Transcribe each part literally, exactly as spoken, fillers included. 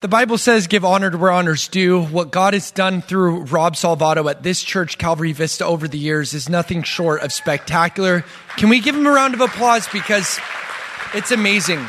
The Bible says, give honor to where honor's due. What God has done through Rob Salvato at this church, Calvary Vista, over the years is nothing short of spectacular. Can we give him a round of applause because it's amazing.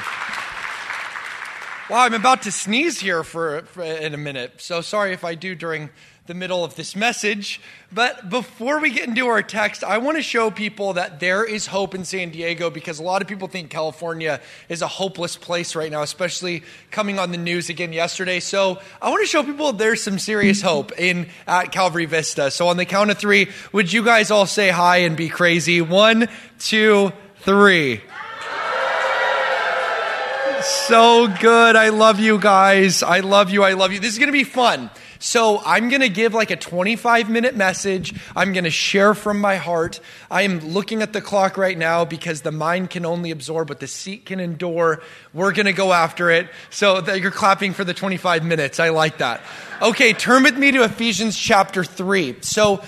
Wow, I'm about to sneeze here for, for in a minute. So sorry if I do during the middle of this message. But before we get into our text, I want to show people that there is hope in San Diego, because a lot of people think California is a hopeless place right now, especially coming on the news again yesterday. So I want to show people there's some serious hope in at Calvary Vista. So on the count of three, would you guys all say hi and be crazy? One, two, three. So good. I love you guys. I love you. I love you. This is going to be fun. So I'm going to give like a twenty-five minute message. I'm going to share from my heart. I am looking at the clock right now because the mind can only absorb what the seat can endure. We're going to go after it. So that you're clapping for the twenty-five minutes. I like that. Okay, turn with me to Ephesians chapter three. So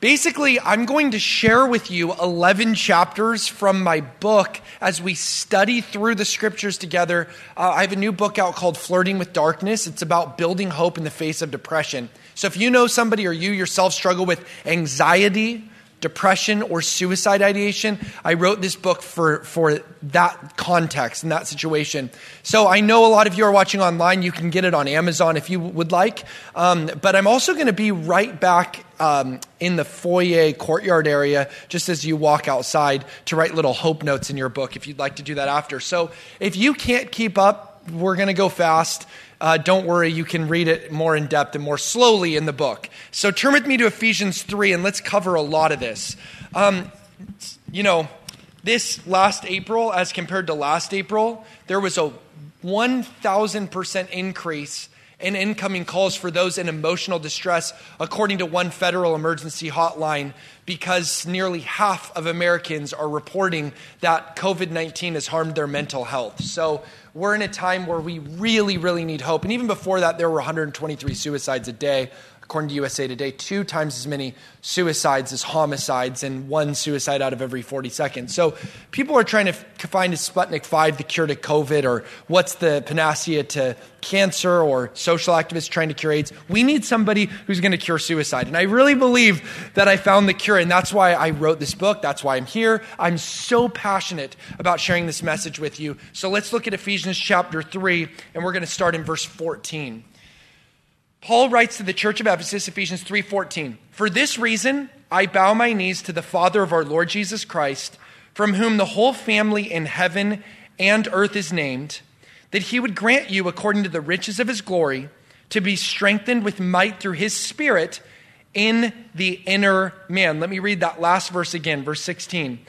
basically, I'm going to share with you eleven chapters from my book as we study through the scriptures together. Uh, I have a new book out called Flirting with Darkness. It's about building hope in the face of depression. So if you know somebody or you yourself struggle with anxiety, depression, or suicide ideation, I wrote this book for, for that context and that situation. So I know a lot of you are watching online. You can get it on Amazon if you would like. Um, but I'm also going to be right back Um, in the foyer courtyard area, just as you walk outside, to write little hope notes in your book if you'd like to do that after. So if you can't keep up, we're going to go fast. Uh, don't worry, you can read it more in depth and more slowly in the book. So turn with me to Ephesians three, and let's cover a lot of this. Um, you know, this last April, as compared to last April, there was a one thousand percent increase and incoming calls for those in emotional distress, according to one federal emergency hotline, because nearly half of Americans are reporting that covid nineteen has harmed their mental health. So we're in a time where we really, really need hope. And even before that, there were one hundred twenty-three suicides a day, according to U S A Today, two times as many suicides as homicides, and one suicide out of every forty seconds. So people are trying to find, is Sputnik five the cure to COVID, or what's the panacea to cancer, or social activists trying to cure AIDS? We need somebody who's going to cure suicide. And I really believe that I found the cure, and that's why I wrote this book. That's why I'm here. I'm so passionate about sharing this message with you. So let's look at Ephesians chapter three, and we're going to start in verse fourteen. Paul writes to the church of Ephesus, Ephesians three fourteen, "For this reason, I bow my knees to the Father of our Lord Jesus Christ, from whom the whole family in heaven and earth is named, that he would grant you, according to the riches of his glory, to be strengthened with might through his Spirit in the inner man." Let me read that last verse again, verse sixteen.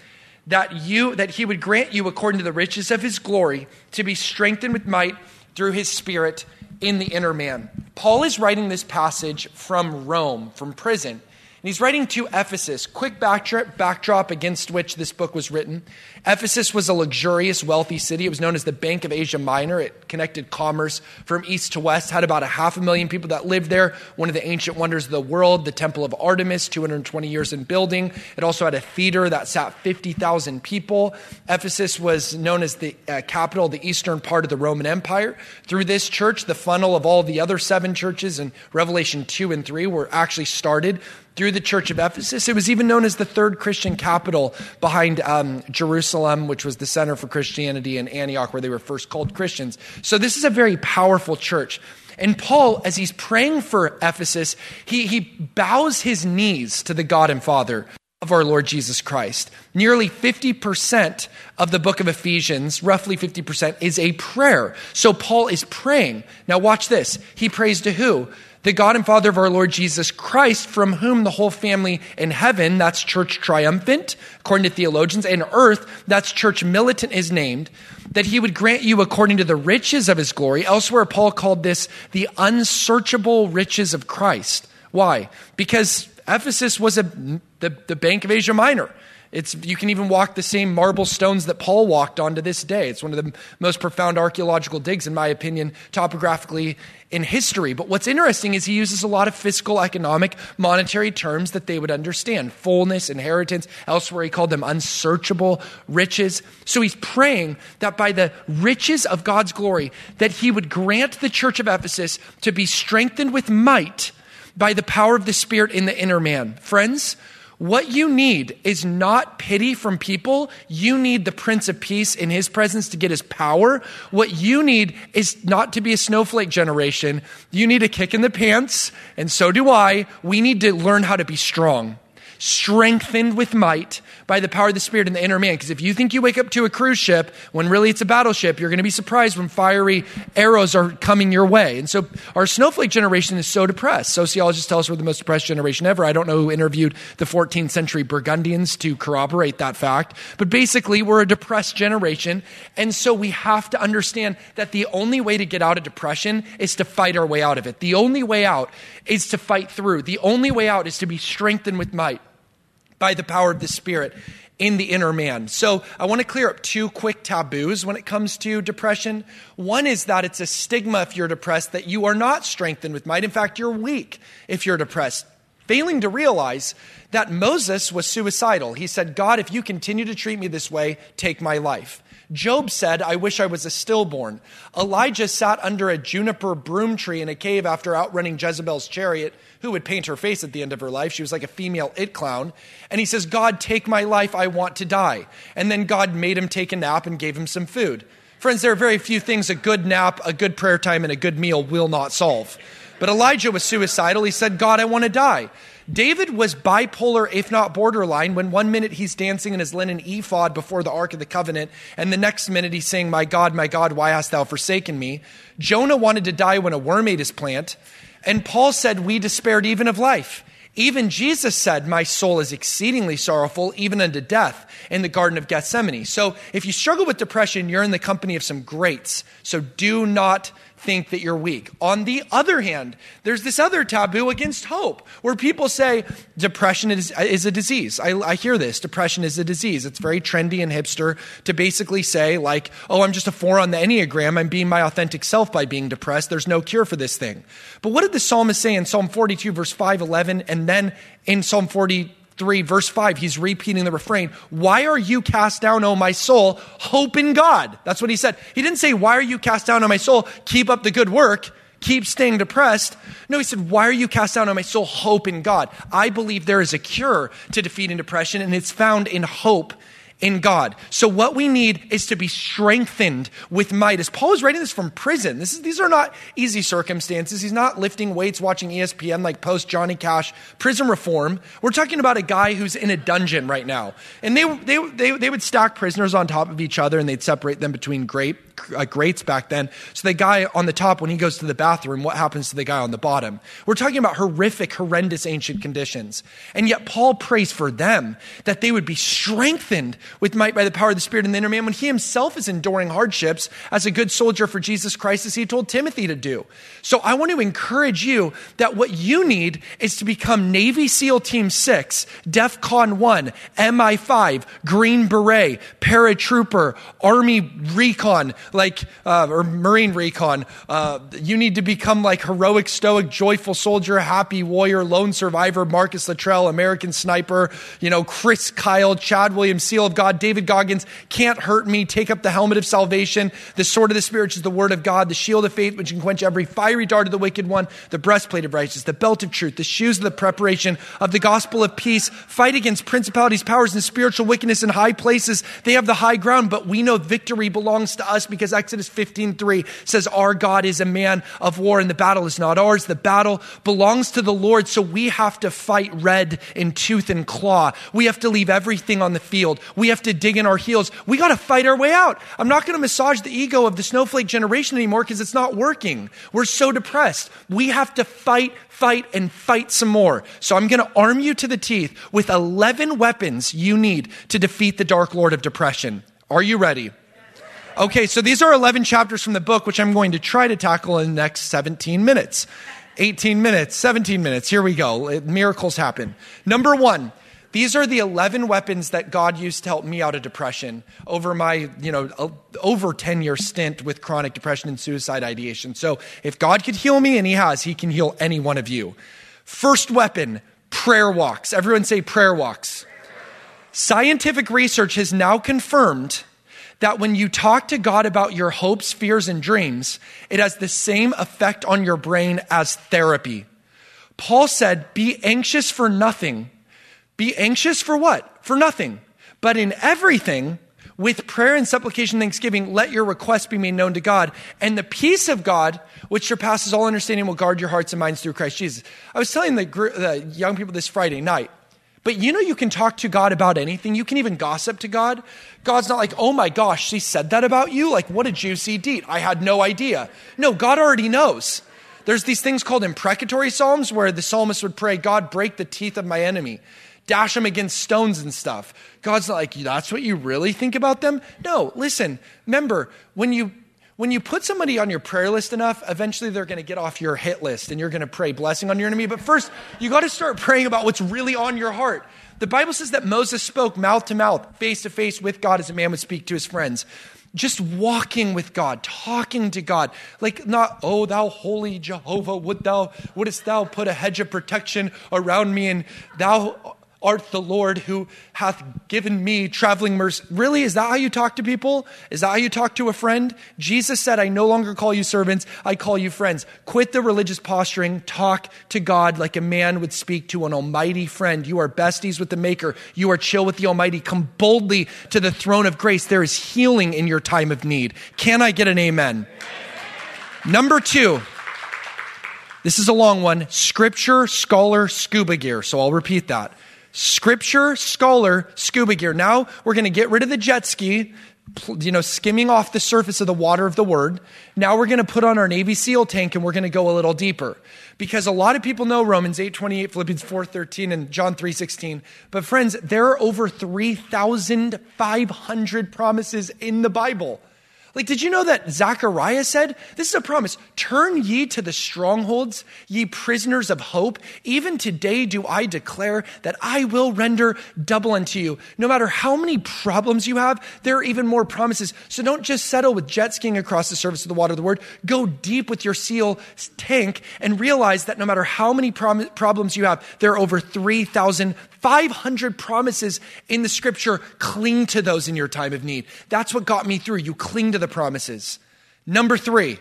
That you, that he would grant you, according to the riches of his glory, to be strengthened with might through his Spirit in the inner man. Paul is writing this passage from Rome, from prison, and he's writing to Ephesus. Quick backdrop, backdrop against which this book was written. Ephesus was a luxurious, wealthy city. It was known as the Bank of Asia Minor. It connected commerce from east to west, had about a half a million people that lived there. One of the ancient wonders of the world, the Temple of Artemis, two hundred twenty years in building. It also had a theater that sat fifty thousand people. Ephesus was known as the uh, capital of the eastern part of the Roman Empire. Through this church, the funnel of all the other seven churches in Revelation two and three were actually started through the church of Ephesus. It was even known as the third Christian capital behind um, Jerusalem, which was the center for Christianity, and Antioch, where they were first called Christians. So this is a very powerful church. And Paul, as he's praying for Ephesus, he, he bows his knees to the God and Father of our Lord Jesus Christ. Nearly fifty percent of the book of Ephesians, roughly fifty percent, is a prayer. So Paul is praying. Now watch this. He prays to who? The God and Father of our Lord Jesus Christ, from whom the whole family in heaven, that's church triumphant, according to theologians, and earth, that's church militant, is named, that he would grant you according to the riches of his glory. Elsewhere, Paul called this the unsearchable riches of Christ. Why? Because Ephesus was a, the, the Bank of Asia Minor. It's, you can even walk the same marble stones that Paul walked on to this day. It's one of the most profound archaeological digs, in my opinion, topographically in history. But what's interesting is he uses a lot of fiscal, economic, monetary terms that they would understand. Fullness, inheritance. Elsewhere, he called them unsearchable riches. So he's praying that by the riches of God's glory, that he would grant the church of Ephesus to be strengthened with might by the power of the Spirit in the inner man. Friends, what you need is not pity from people. You need the Prince of Peace in his presence to get his power. What you need is not to be a snowflake generation. You need a kick in the pants, and so do I. We need to learn how to be strong, strengthened with might by the power of the Spirit in the inner man. Because if you think you wake up to a cruise ship when really it's a battleship, you're going to be surprised when fiery arrows are coming your way. And so our snowflake generation is so depressed. Sociologists tell us we're the most depressed generation ever. I don't know who interviewed the fourteenth century Burgundians to corroborate that fact. But basically, we're a depressed generation. And so we have to understand that the only way to get out of depression is to fight our way out of it. The only way out is to fight through. The only way out is to be strengthened with might by the power of the Spirit in the inner man. So I want to clear up two quick taboos when it comes to depression. One is that it's a stigma if you're depressed that you are not strengthened with might. In fact, you're weak if you're depressed, failing to realize that Moses was suicidal. He said, God, if you continue to treat me this way, take my life. Job said, I wish I was a stillborn. Elijah sat under a juniper broom tree in a cave after outrunning Jezebel's chariot, who would paint her face at the end of her life. She was like a female it clown. And he says, God, take my life. I want to die. And then God made him take a nap and gave him some food. Friends, there are very few things a good nap, a good prayer time, and a good meal will not solve. But Elijah was suicidal. He said, God, I want to die. David was bipolar, if not borderline, when one minute he's dancing in his linen ephod before the Ark of the Covenant, and the next minute he's saying, my God, my God, why hast thou forsaken me? Jonah wanted to die when a worm ate his plant. And Paul said, we despaired even of life. Even Jesus said, my soul is exceedingly sorrowful, even unto death, in the Garden of Gethsemane. So if you struggle with depression, you're in the company of some greats. So do not think that you're weak. On the other hand, there's this other taboo against hope, where people say depression is, is a disease. I, I hear this, depression is a disease. It's very trendy and hipster to basically say like, oh, I'm just a four on the Enneagram. I'm being my authentic self by being depressed. There's no cure for this thing. But what did the psalmist say in Psalm forty-two, verse five eleven, and then in Psalm forty-three, verse five, he's repeating the refrain, why are you cast down, O my soul? Hope in God. That's what he said. He didn't say, why are you cast down, O my soul? Keep up the good work. Keep staying depressed. No, he said, why are you cast down, O my soul? Hope in God. I believe there is a cure to defeating depression, and it's found in hope in God. So what we need is to be strengthened with might. As Paul is writing this from prison, this is, these are not easy circumstances. He's not lifting weights, watching E S P N like post Johnny Cash prison reform. We're talking about a guy who's in a dungeon right now. And they they they, they would stack prisoners on top of each other, and they'd separate them between grape, uh, grates back then. So the guy on the top, when he goes to the bathroom, what happens to the guy on the bottom? We're talking about horrific, horrendous ancient conditions. And yet Paul prays for them that they would be strengthened with might by the power of the Spirit in the inner man, when he himself is enduring hardships as a good soldier for Jesus Christ, as he told Timothy to do. So I want to encourage you that what you need is to become Navy SEAL Team six, DEFCON one, M I five, Green Beret, Paratrooper, Army Recon, like, uh, or Marine Recon. Uh, you need to become like heroic, stoic, joyful soldier, happy warrior, lone survivor, Marcus Luttrell, American Sniper, you know, Chris Kyle, Chad Williams, SEAL of God, David Goggins, can't hurt me, take up the helmet of salvation, the sword of the Spirit, which is the word of God, the shield of faith, which can quench every fiery dart of the wicked one, the breastplate of righteousness, the belt of truth, the shoes of the preparation of the gospel of peace, fight against principalities, powers, and spiritual wickedness in high places. They have the high ground, but we know victory belongs to us because Exodus fifteen three says, our God is a man of war and the battle is not ours. The battle belongs to the Lord. So we have to fight red in tooth and claw. We have to leave everything on the field. We have to dig in our heels. We got to fight our way out. I'm not going to massage the ego of the snowflake generation anymore because it's not working. We're so depressed. We have to fight, fight, and fight some more. So I'm going to arm you to the teeth with eleven weapons you need to defeat the dark lord of depression. Are you ready? Okay, so these are eleven chapters from the book, which I'm going to try to tackle in the next seventeen minutes, eighteen minutes, seventeen minutes. Here we go. Miracles happen. Number one, These are the eleven weapons that God used to help me out of depression over my, you know, over ten year stint with chronic depression and suicide ideation. So if God could heal me, and he has, he can heal any one of you. First weapon, prayer walks. Everyone say prayer walks. Scientific research has now confirmed that when you talk to God about your hopes, fears, and dreams, it has the same effect on your brain as therapy. Paul said, be anxious for nothing. Be anxious for what? For nothing. But in everything, with prayer and supplication, thanksgiving, let your requests be made known to God. And the peace of God, which surpasses all understanding, will guard your hearts and minds through Christ Jesus. I was telling the, gr- the young people this Friday night, but you know you can talk to God about anything. You can even gossip to God. God's not like, oh my gosh, she said that about you? Like, what a juicy deed. I had no idea. No, God already knows. There's these things called imprecatory psalms where the psalmist would pray, God, break the teeth of my enemy. Dash them against stones and stuff. God's not like, that's what you really think about them? No, listen, remember, when you When you put somebody on your prayer list enough, eventually they're going to get off your hit list and you're going to pray blessing on your enemy. But first, you got to start praying about what's really on your heart. The Bible says that Moses spoke mouth to mouth, face to face with God as a man would speak to his friends. Just walking with God, talking to God, like not, oh, thou holy Jehovah, would thou, wouldest thou put a hedge of protection around me, and thou art the Lord who hath given me traveling mercy. Really, is that how you talk to people? Is that how you talk to a friend? Jesus said, I no longer call you servants, I call you friends. Quit the religious posturing, talk to God like a man would speak to an almighty friend. You are besties with the Maker. You are chill with the Almighty. Come boldly to the throne of grace. There is healing in your time of need. Can I get an amen? Amen. Number two. This is a long one. Scripture, scholar, scuba gear. So I'll repeat that. Scripture, scholar, scuba gear. Now we're going to get rid of the jet ski, you know, skimming off the surface of the water of the word. Now we're going to put on our Navy SEAL tank and we're going to go a little deeper, because a lot of people know Romans eight twenty-eight, Philippians four thirteen, and John three sixteen. But friends, there are over three thousand five hundred promises in the Bible. Like, did you know that Zechariah said, this is a promise, turn ye to the strongholds, ye prisoners of hope. Even today do I declare that I will render double unto you. No matter how many problems you have, there are even more promises. So don't just settle with jet skiing across the surface of the water of the word. Go deep with your SEAL tank and realize that no matter how many prom- problems you have, there are over three thousand five hundred promises in the scripture. Cling to those in your time of need. That's what got me through. You cling to the promises. Number three,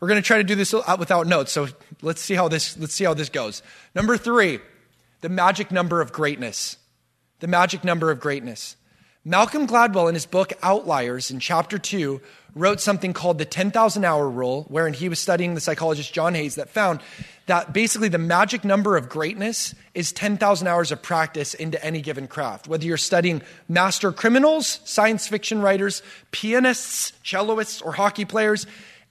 we're going to try to do this without notes. So let's see how this, let's see how this goes. Number three, the magic number of greatness, the magic number of greatness. Malcolm Gladwell, in his book, Outliers, in chapter two, wrote something called the ten thousand hour rule, wherein he was studying the psychologist John Hayes that found that basically the magic number of greatness is ten thousand hours of practice into any given craft. Whether you're studying master criminals, science fiction writers, pianists, celloists, or hockey players,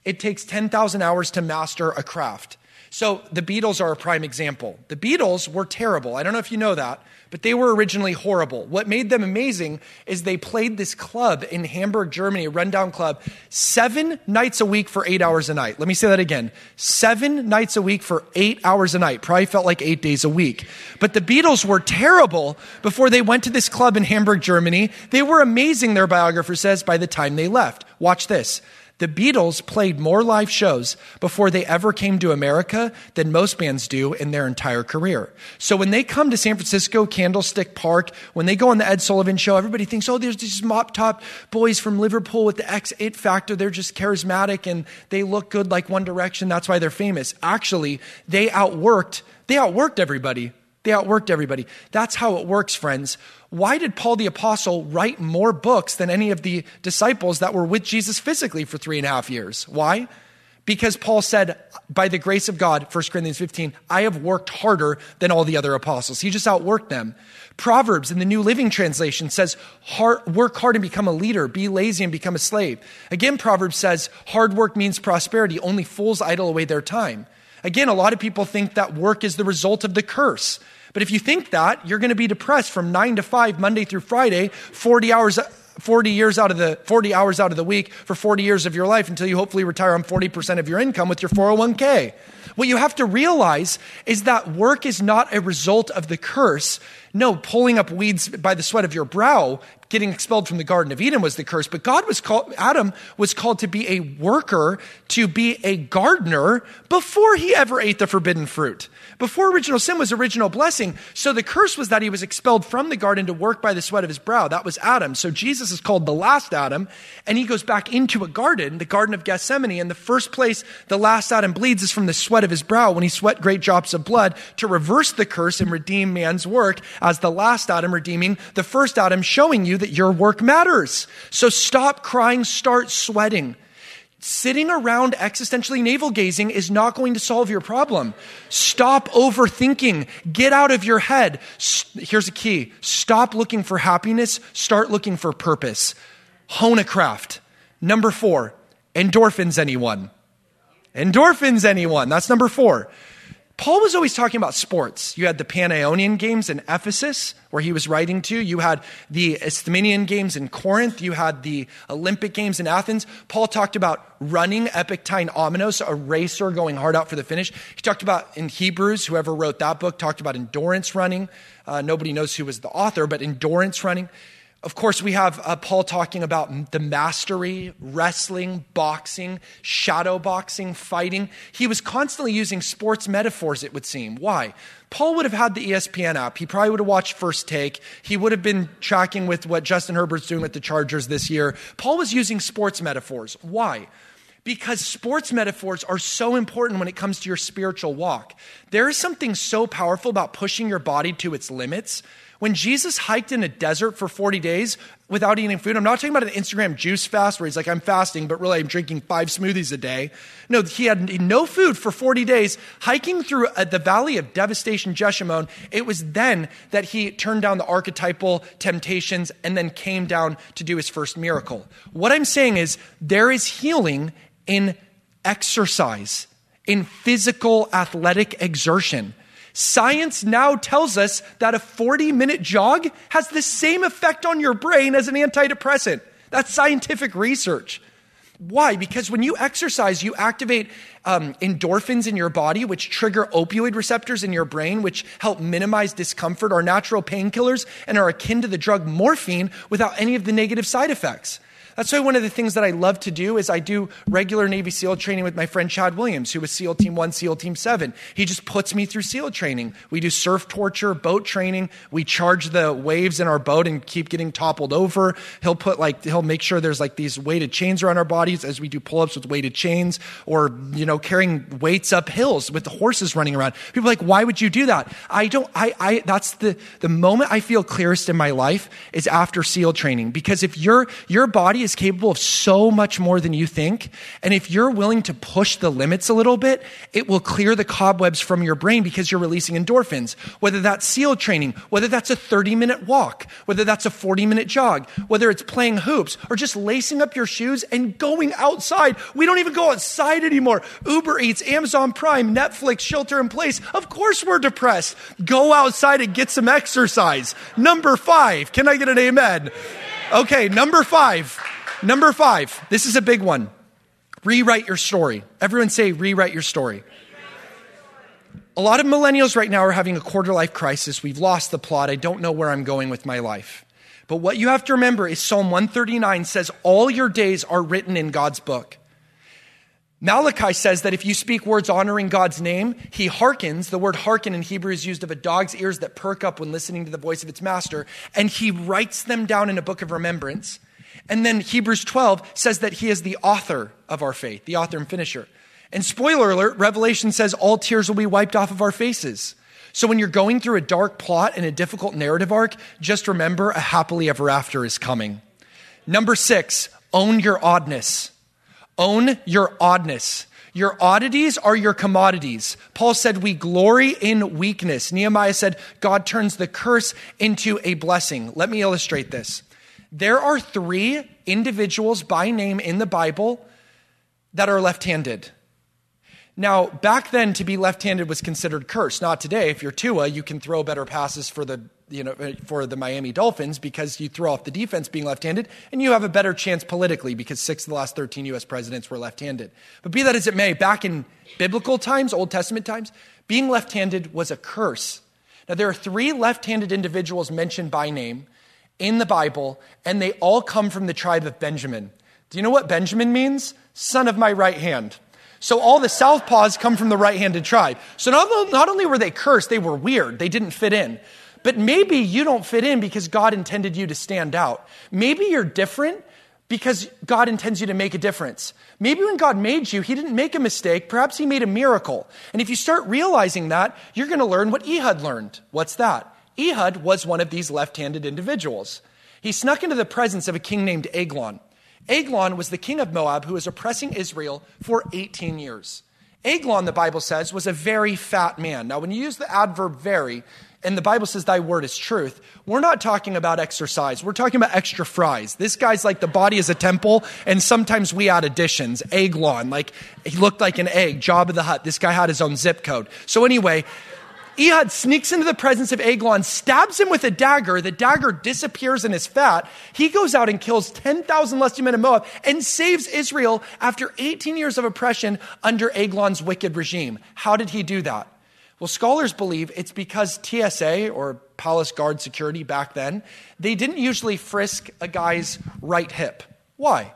it takes ten thousand hours to master a craft. So the Beatles are a prime example. The Beatles were terrible. I don't know if you know that, but they were originally horrible. What made them amazing is they played this club in Hamburg, Germany, a rundown club, seven nights a week for eight hours a night. Let me say that again. Seven nights a week for eight hours a night. Probably felt like eight days a week. But the Beatles were terrible before they went to this club in Hamburg, Germany. They were amazing, their biographer says, by the time they left. Watch this. The Beatles played more live shows before they ever came to America than most bands do in their entire career. So when they come to San Francisco, Candlestick Park, when they go on the Ed Sullivan show, everybody thinks, oh, there's these mop-top boys from Liverpool with the X-It factor. They're just charismatic and they look good like One Direction. That's why they're famous. Actually, they outworked, they outworked everybody. They outworked everybody. That's how it works, friends. Why did Paul the Apostle write more books than any of the disciples that were with Jesus physically for three and a half years? Why? Because Paul said, by the grace of God, First Corinthians fifteen, I have worked harder than all the other apostles. He just outworked them. Proverbs in the New Living Translation says, hard, work hard and become a leader. Be lazy and become a slave. Again, Proverbs says, hard work means prosperity. Only fools idle away their time. Again, a lot of people think that work is the result of the curse. But if you think that, you're going to be depressed from nine to five, Monday through Friday, forty hours, forty years out of the forty hours out of the week for forty years of your life until you hopefully retire on forty percent of your income with your four oh one k. What you have to realize is that work is not a result of the curse. No, pulling up weeds by the sweat of your brow, getting expelled from the Garden of Eden was the curse. But God was called, Adam was called to be a worker, to be a gardener before he ever ate the forbidden fruit. Before original sin was original blessing. So the curse was that he was expelled from the garden to work by the sweat of his brow. That was Adam. So Jesus is called the last Adam, and he goes back into a garden, the Garden of Gethsemane. And the first place the last Adam bleeds is from the sweat of his brow, when he sweat great drops of blood to reverse the curse and redeem man's work, as the last Adam redeeming the first Adam, showing you that your work matters. So stop crying, start sweating. Sitting around existentially navel-gazing is not going to solve your problem. Stop overthinking. Get out of your head. Here's a key. Stop looking for happiness. Start looking for purpose. Hone a craft. Number four, endorphins, anyone? Endorphins, anyone? That's number four. Paul was always talking about sports. You had the Panionian Games in Ephesus, where he was writing to. You had the Isthmian Games in Corinth. You had the Olympic Games in Athens. Paul talked about running, epictein ominos, a racer going hard out for the finish. He talked about, in Hebrews, whoever wrote that book, talked about endurance running. Uh, nobody knows who was the author, but endurance running. Of course, we have uh, Paul talking about the mastery, wrestling, boxing, shadow boxing, fighting. He was constantly using sports metaphors, it would seem. Why? Paul would have had the E S P N app. He probably would have watched First Take. He would have been tracking with what Justin Herbert's doing with the Chargers this year. Paul was using sports metaphors. Why? Because sports metaphors are so important when it comes to your spiritual walk. There is something so powerful about pushing your body to its limits. When Jesus hiked in a desert for forty days without eating food, I'm not talking about an Instagram juice fast where he's like, I'm fasting, but really I'm drinking five smoothies a day. No, he had no food for forty days, hiking through the valley of devastation, Jeshimon. It was then that he turned down the archetypal temptations and then came down to do his first miracle. What I'm saying is there is healing in exercise, in physical athletic exertion. Science now tells us that a forty-minute jog has the same effect on your brain as an antidepressant. That's scientific research. Why? Because when you exercise, you activate um, endorphins in your body, which trigger opioid receptors in your brain, which help minimize discomfort, are natural painkillers, and are akin to the drug morphine without any of the negative side effects. That's why one of the things that I love to do is I do regular Navy SEAL training with my friend Chad Williams, who was SEAL Team one, SEAL Team seven. He just puts me through SEAL training. We do surf torture, boat training. We charge the waves in our boat and keep getting toppled over. He'll put like, he'll make sure there's like these weighted chains around our bodies as we do pull-ups with weighted chains, or, you know, carrying weights up hills with the horses running around. People are like, why would you do that? I don't, I, I, that's the, the moment I feel clearest in my life is after SEAL training, because if your, your body is capable of so much more than you think. And if you're willing to push the limits a little bit, it will clear the cobwebs from your brain because you're releasing endorphins. Whether that's SEAL training, whether that's a thirty-minute walk, whether that's a forty-minute jog, whether it's playing hoops or just lacing up your shoes and going outside. We don't even go outside anymore. Uber Eats, Amazon Prime, Netflix, shelter in place. Of course we're depressed. Go outside and get some exercise. Number five. Can I get an amen? Okay, number five. Number five. This is a big one. Rewrite your story. Everyone say, rewrite your story. A lot of millennials right now are having a quarter-life crisis. We've lost the plot. I don't know where I'm going with my life. But what you have to remember is Psalm one thirty-nine says all your days are written in God's book. Malachi says that if you speak words honoring God's name, he hearkens. The word hearken in Hebrew is used of a dog's ears that perk up when listening to the voice of its master, and he writes them down in a book of remembrance. And then Hebrews twelve says that he is the author of our faith, the author and finisher. And spoiler alert, Revelation says all tears will be wiped off of our faces. So when you're going through a dark plot and a difficult narrative arc, just remember a happily ever after is coming. Number six, own your oddness. Own your oddness. Your oddities are your commodities. Paul said, we glory in weakness. Nehemiah said, God turns the curse into a blessing. Let me illustrate this. There are three individuals by name in the Bible that are left-handed. Now, back then, to be left-handed was considered cursed. Not today. If you're Tua, you can throw better passes for the you know for the Miami Dolphins because you throw off the defense being left-handed, and you have a better chance politically because six of the last thirteen U S presidents were left-handed. But be that as it may, back in biblical times, Old Testament times, being left-handed was a curse. Now, there are three left-handed individuals mentioned by name in the Bible, and they all come from the tribe of Benjamin. Do you know what Benjamin means? Son of my right hand. So all the southpaws come from the right-handed tribe. So not, not only were they cursed, they were weird. They didn't fit in. But maybe you don't fit in because God intended you to stand out. Maybe you're different because God intends you to make a difference. Maybe when God made you, he didn't make a mistake. Perhaps he made a miracle. And if you start realizing that, you're going to learn what Ehud learned. What's that? Ehud was one of these left-handed individuals. He snuck into the presence of a king named Eglon. Eglon was the king of Moab who was oppressing Israel for eighteen years. Eglon, the Bible says, was a very fat man. Now, when you use the adverb very, and the Bible says thy word is truth, we're not talking about exercise. We're talking about extra fries. This guy's like the body is a temple, and sometimes we add additions. Eglon, like he looked like an egg, Job of the Hutt. This guy had his own zip code. So anyway, Ehud sneaks into the presence of Eglon, stabs him with a dagger. The dagger disappears in his fat. He goes out and kills ten thousand lusty men of Moab and saves Israel after eighteen years of oppression under Eglon's wicked regime. How did he do that? Well, scholars believe it's because T S A, or Palace Guard Security back then, they didn't usually frisk a guy's right hip. Why?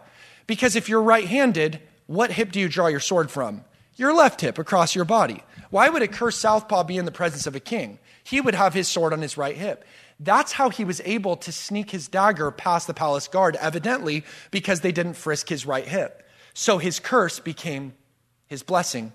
Because if you're right-handed, what hip do you draw your sword from? Your left hip across your body. Why would a cursed southpaw be in the presence of a king? He would have his sword on his right hip. That's how he was able to sneak his dagger past the palace guard, evidently because they didn't frisk his right hip. So his curse became his blessing.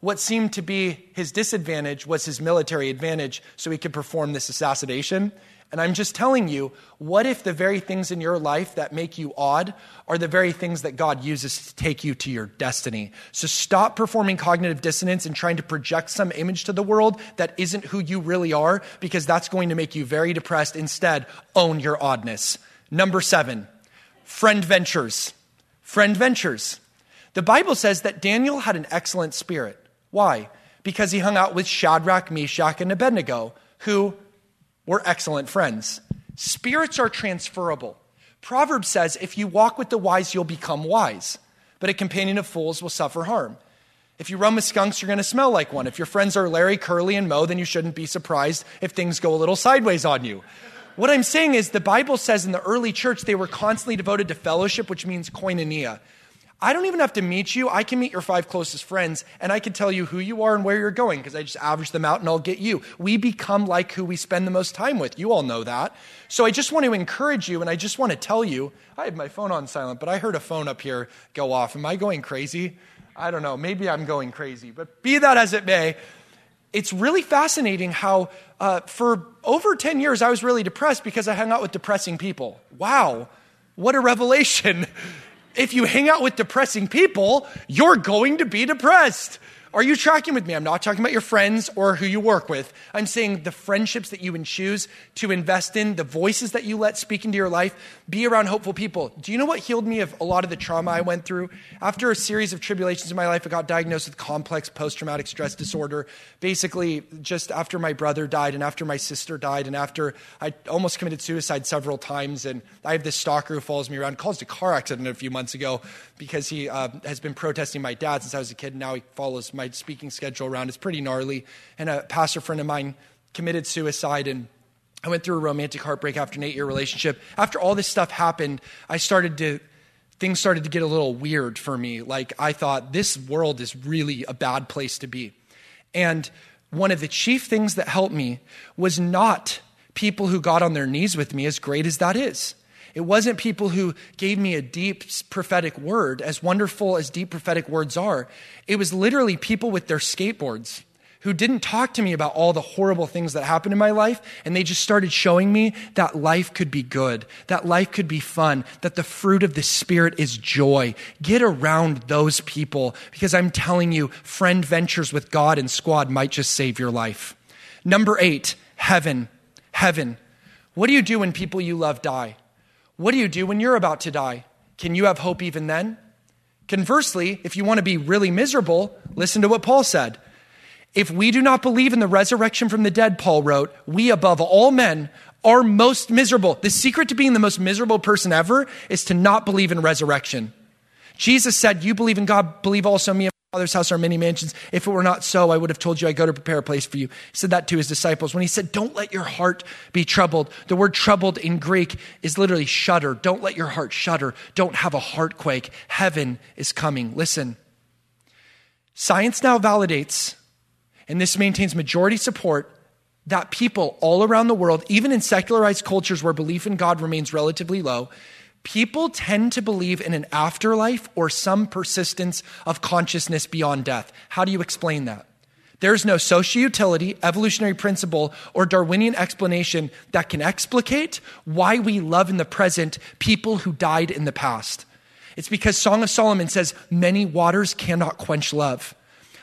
What seemed to be his disadvantage was his military advantage, so he could perform this assassination. And I'm just telling you, what if the very things in your life that make you odd are the very things that God uses to take you to your destiny? So stop performing cognitive dissonance and trying to project some image to the world that isn't who you really are, because that's going to make you very depressed. Instead, own your oddness. Number seven, friend ventures. Friend ventures. The Bible says that Daniel had an excellent spirit. Why? Because he hung out with Shadrach, Meshach, and Abednego, who were excellent friends. Spirits are transferable. Proverbs says, if you walk with the wise, you'll become wise, but a companion of fools will suffer harm. If you run with skunks, you're going to smell like one. If your friends are Larry, Curly, and Moe, then you shouldn't be surprised if things go a little sideways on you. What I'm saying is the Bible says in the early church, they were constantly devoted to fellowship, which means koinonia. I don't even have to meet you. I can meet your five closest friends, and I can tell you who you are and where you're going because I just average them out and I'll get you. We become like who we spend the most time with. You all know that. So I just want to encourage you, and I just want to tell you, I had my phone on silent, but I heard a phone up here go off. Am I going crazy? I don't know. Maybe I'm going crazy, but be that as it may, it's really fascinating how uh, for over ten years, I was really depressed because I hung out with depressing people. Wow, what a revelation. If you hang out with depressing people, you're going to be depressed. Are you tracking with me? I'm not talking about your friends or who you work with. I'm saying the friendships that you choose to invest in, the voices that you let speak into your life, be around hopeful people. Do you know what healed me of a lot of the trauma I went through? After a series of tribulations in my life, I got diagnosed with complex post-traumatic stress disorder. Basically, just after my brother died and after my sister died and after I almost committed suicide several times. And I have this stalker who follows me around, caused a car accident a few months ago because he uh, has been protesting my dad since I was a kid. And now he follows my My speaking schedule around. It's pretty gnarly. And a pastor friend of mine committed suicide, and I went through a romantic heartbreak after an eight-year relationship. After all this stuff happened, I started to things started to get a little weird for me. Like I thought, this world is really a bad place to be. And one of the chief things that helped me was not people who got on their knees with me, as great as that is. It wasn't people who gave me a deep prophetic word, as wonderful as deep prophetic words are. It was literally people with their skateboards who didn't talk to me about all the horrible things that happened in my life, and they just started showing me that life could be good, that life could be fun, that the fruit of the Spirit is joy. Get around those people, because I'm telling you, friend ventures with God and squad might just save your life. Number eight, heaven. Heaven. What do you do when people you love die? What do you do when you're about to die? Can you have hope even then? Conversely, if you want to be really miserable, Listen to what Paul said. If we do not believe in the resurrection from the dead, Paul wrote, we above all men are most miserable. The secret to being the most miserable person ever is to not believe in resurrection. Jesus said, you believe in God, believe also me. In my Father's house are many mansions. If it were not so, I would have told you I go to prepare a place for you. He said that to his disciples. When he said, don't let your heart be troubled. The word troubled in Greek is literally shudder. Don't let your heart shudder. Don't have a heartquake. Heaven is coming. Listen, science now validates, and this maintains majority support, that people all around the world, even in secularized cultures where belief in God remains relatively low, people tend to believe in an afterlife or some persistence of consciousness beyond death. How do you explain that? There's no social utility, evolutionary principle, or Darwinian explanation that can explicate why we love in the present people who died in the past. It's because Song of Solomon says, many waters cannot quench love.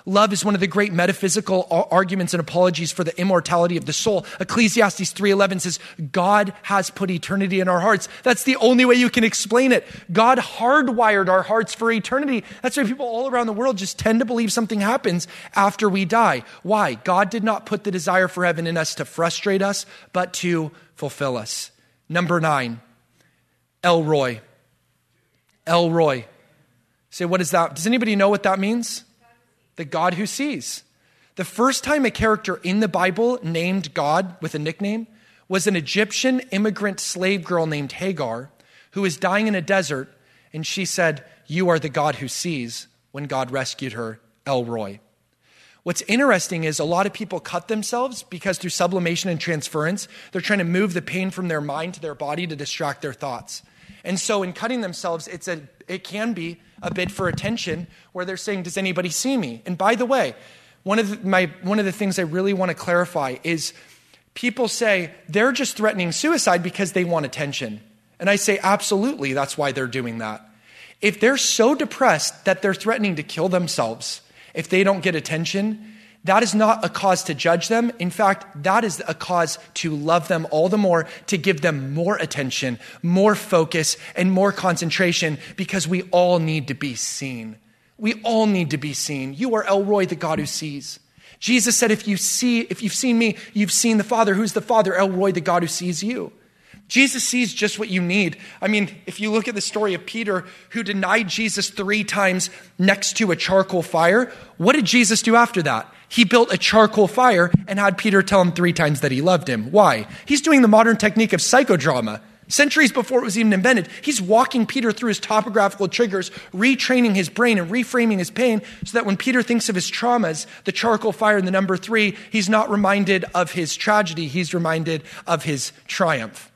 Love is one of the great metaphysical arguments and apologies for the immortality of the soul. Ecclesiastes three eleven says, God has put eternity in our hearts. That's the only way you can explain it. God hardwired our hearts for eternity. That's why people all around the world just tend to believe something happens after we die. Why? God did not put the desire for heaven in us to frustrate us, but to fulfill us. Number nine, El Roy. El Roy. Say, what is that? Does anybody know what that means? The God who sees. The first time a character in the Bible named God with a nickname was an Egyptian immigrant slave girl named Hagar, who was dying in a desert, and she said, you are the God who sees, when God rescued her, El Roy. What's interesting is a lot of people cut themselves because through sublimation and transference, they're trying to move the pain from their mind to their body to distract their thoughts. And so in cutting themselves, it's a it can be a bid for attention where they're saying, does anybody see me? And by the way, one of the, my, one of the things I really want to clarify is people say they're just threatening suicide because they want attention. And I say, absolutely, that's why they're doing that. If they're so depressed that they're threatening to kill themselves, if they don't get attention, that is not a cause to judge them. In fact, that is a cause to love them all the more, to give them more attention, more focus, and more concentration, because we all need to be seen. We all need to be seen. You are El Roy, the God who sees. Jesus said, if you see, if you've seen me, you've seen the Father. Who's the Father? El Roy, the God who sees you. Jesus sees just what you need. I mean, if you look at the story of Peter, who denied Jesus three times next to a charcoal fire, what did Jesus do after that? He built a charcoal fire and had Peter tell him three times that he loved him. Why? He's doing the modern technique of psychodrama. Centuries before it was even invented, he's walking Peter through his topographical triggers, retraining his brain and reframing his pain so that when Peter thinks of his traumas, the charcoal fire and the number three, he's not reminded of his tragedy. He's reminded of his triumph.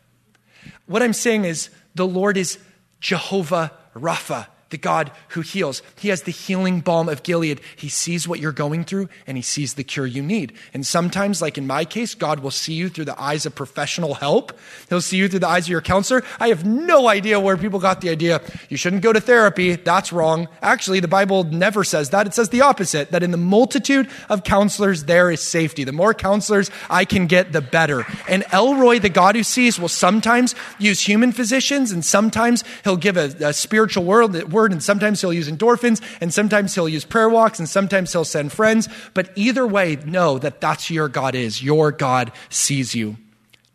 What I'm saying is the Lord is Jehovah Rapha, the God who heals. He has the healing balm of Gilead. He sees what you're going through and he sees the cure you need. And sometimes, like in my case, God will see you through the eyes of professional help. He'll see you through the eyes of your counselor. I have no idea where people got the idea, you shouldn't go to therapy. That's wrong. Actually, the Bible never says that. It says the opposite, that in the multitude of counselors, there is safety. The more counselors I can get, the better. And El Roy, the God who sees, will sometimes use human physicians, and sometimes he'll give a, a spiritual world that and sometimes he'll use endorphins, and sometimes he'll use prayer walks, and sometimes he'll send friends. But either way, know that that's your God is. Your God sees you.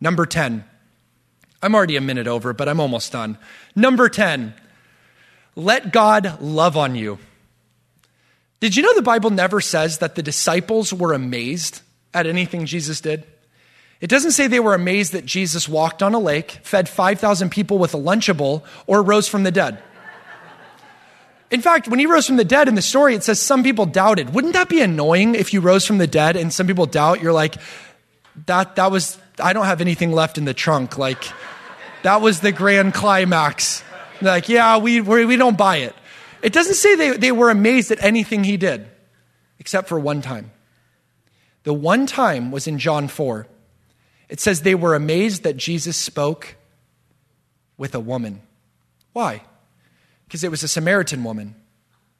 Number ten. I'm already a minute over, but I'm almost done. Number ten. Let God love on you. Did you know the Bible never says that the disciples were amazed at anything Jesus did? It doesn't say they were amazed that Jesus walked on a lake, fed five thousand people with a Lunchable, or rose from the dead. In fact, when he rose from the dead in the story, it says some people doubted. Wouldn't that be annoying if you rose from the dead and some people doubt? You're like, that that was, I don't have anything left in the trunk. Like, that was the grand climax. They're like, yeah, we, we we don't buy it. It doesn't say they, they were amazed at anything he did, except for one time. The one time was in John four. It says they were amazed that Jesus spoke with a woman. Why? Because it was a Samaritan woman.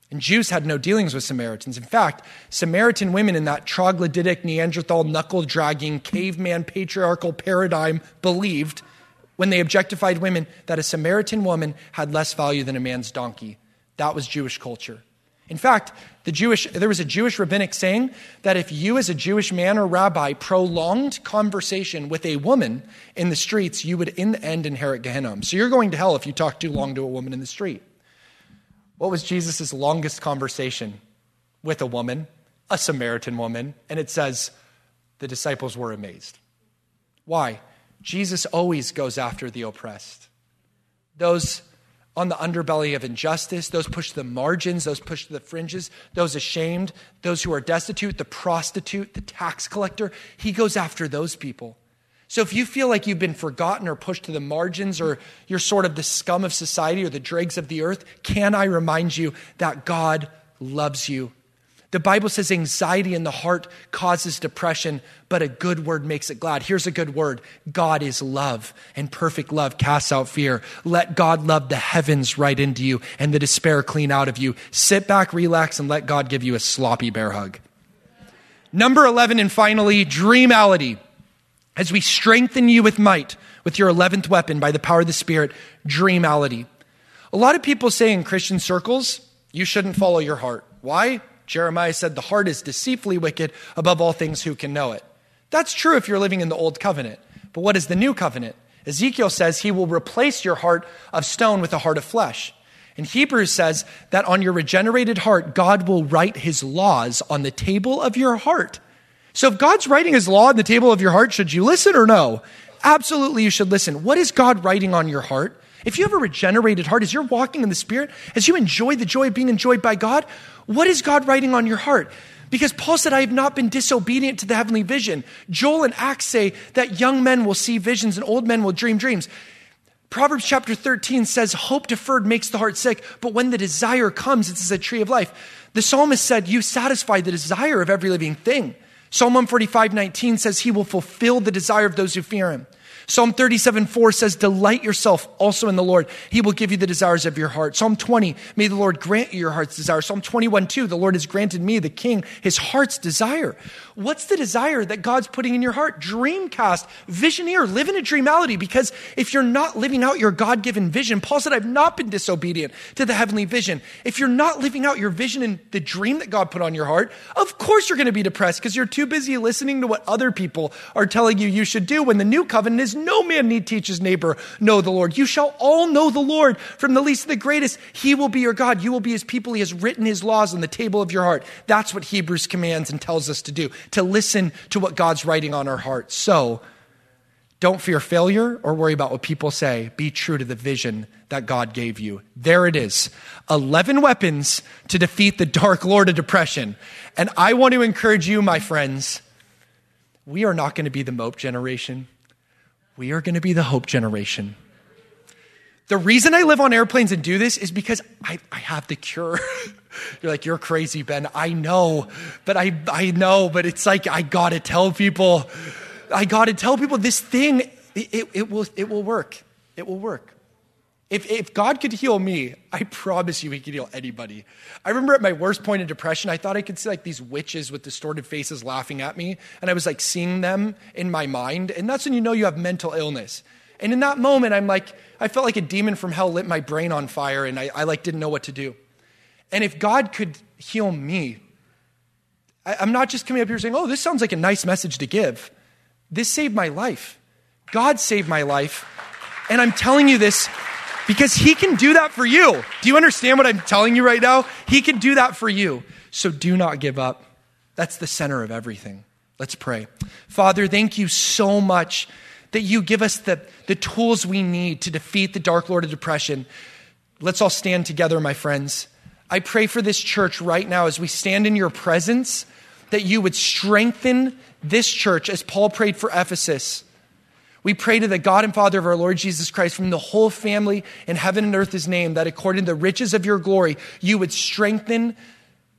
And Jews had no dealings with Samaritans. In fact, Samaritan women in that troglodytic, Neanderthal, knuckle-dragging, caveman, patriarchal paradigm believed, when they objectified women, that a Samaritan woman had less value than a man's donkey. That was Jewish culture. In fact, the Jewish there was a Jewish rabbinic saying that if you as a Jewish man or rabbi prolonged conversation with a woman in the streets, you would in the end inherit Gehenna. So you're going to hell if you talk too long to a woman in the street. What was Jesus' longest conversation with a woman, a Samaritan woman? And it says the disciples were amazed. Why? Jesus always goes after the oppressed. Those on the underbelly of injustice, those pushed to the margins, those pushed to the fringes, those ashamed, those who are destitute, the prostitute, the tax collector. He goes after those people. So if you feel like you've been forgotten or pushed to the margins or you're sort of the scum of society or the dregs of the earth, can I remind you that God loves you? The Bible says anxiety in the heart causes depression, but a good word makes it glad. Here's a good word. God is love, and perfect love casts out fear. Let God love the heavens right into you and the despair clean out of you. Sit back, relax, and let God give you a sloppy bear hug. Number eleven, and finally, dreamality. As we strengthen you with might, with your eleventh weapon by the power of the Spirit, dreamality. A lot of people say in Christian circles, you shouldn't follow your heart. Why? Jeremiah said, the heart is deceitfully wicked above all things, who can know it? That's true if you're living in the old covenant. But what is the new covenant? Ezekiel says he will replace your heart of stone with a heart of flesh. And Hebrews says that on your regenerated heart, God will write his laws on the table of your heart. So if God's writing his law on the table of your heart, should you listen or no? Absolutely, you should listen. What is God writing on your heart? If you have a regenerated heart, as you're walking in the Spirit, as you enjoy the joy of being enjoyed by God, what is God writing on your heart? Because Paul said, I have not been disobedient to the heavenly vision. Joel and Acts say that young men will see visions and old men will dream dreams. Proverbs chapter thirteen says, hope deferred makes the heart sick, but when the desire comes, it's a tree of life. The psalmist said, you satisfy the desire of every living thing. Psalm one forty-five nineteen says, he will fulfill the desire of those who fear him. Psalm thirty-seven four says, delight yourself also in the Lord. He will give you the desires of your heart. Psalm twenty, may the Lord grant you your heart's desire. Psalm twenty-one two, the Lord has granted me, the king, his heart's desire. What's the desire that God's putting in your heart? Dreamcast, visioneer, live in a dreamality, because if you're not living out your God-given vision, Paul said, I've not been disobedient to the heavenly vision. If you're not living out your vision and the dream that God put on your heart, of course you're going to be depressed because you're too busy listening to what other people are telling you you should do when the new covenant is no man need teach his neighbor, know the Lord. You shall all know the Lord, from the least to the greatest. He will be your God. You will be his people. He has written his laws on the table of your heart. That's what Hebrews commands and tells us to do, to listen to what God's writing on our heart. So don't fear failure or worry about what people say. Be true to the vision that God gave you. There it is. eleven weapons to defeat the dark lord of depression. And I want to encourage you, my friends, we are not going to be the mope generation. We are going to be the hope generation. The reason I live on airplanes and do this is because I, I have the cure. You're like, you're crazy, Ben. I know, but I, I know, but it's like, I got to tell people, I got to tell people this thing, it, it, it will, it will work. It will work. If, if God could heal me, I promise you he could heal anybody. I remember at my worst point of depression, I thought I could see like these witches with distorted faces laughing at me. And I was like seeing them in my mind. And that's when you know you have mental illness. And in that moment, I'm like, I felt like a demon from hell lit my brain on fire. And I, I like didn't know what to do. And if God could heal me, I, I'm not just coming up here saying, oh, this sounds like a nice message to give. This saved my life. God saved my life. And I'm telling you this because he can do that for you. Do you understand what I'm telling you right now? He can do that for you. So do not give up. That's the center of everything. Let's pray. Father, thank you so much that you give us the, the tools we need to defeat the dark lord of depression. Let's all stand together, my friends. I pray for this church right now as we stand in your presence, that you would strengthen this church as Paul prayed for Ephesus. We pray to the God and Father of our Lord Jesus Christ, from the whole family in heaven and earth, his name, that according to the riches of your glory, you would strengthen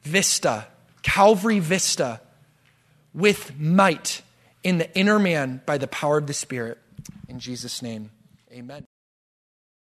Vista, Calvary Vista, with might in the inner man by the power of the Spirit. In Jesus' name, amen.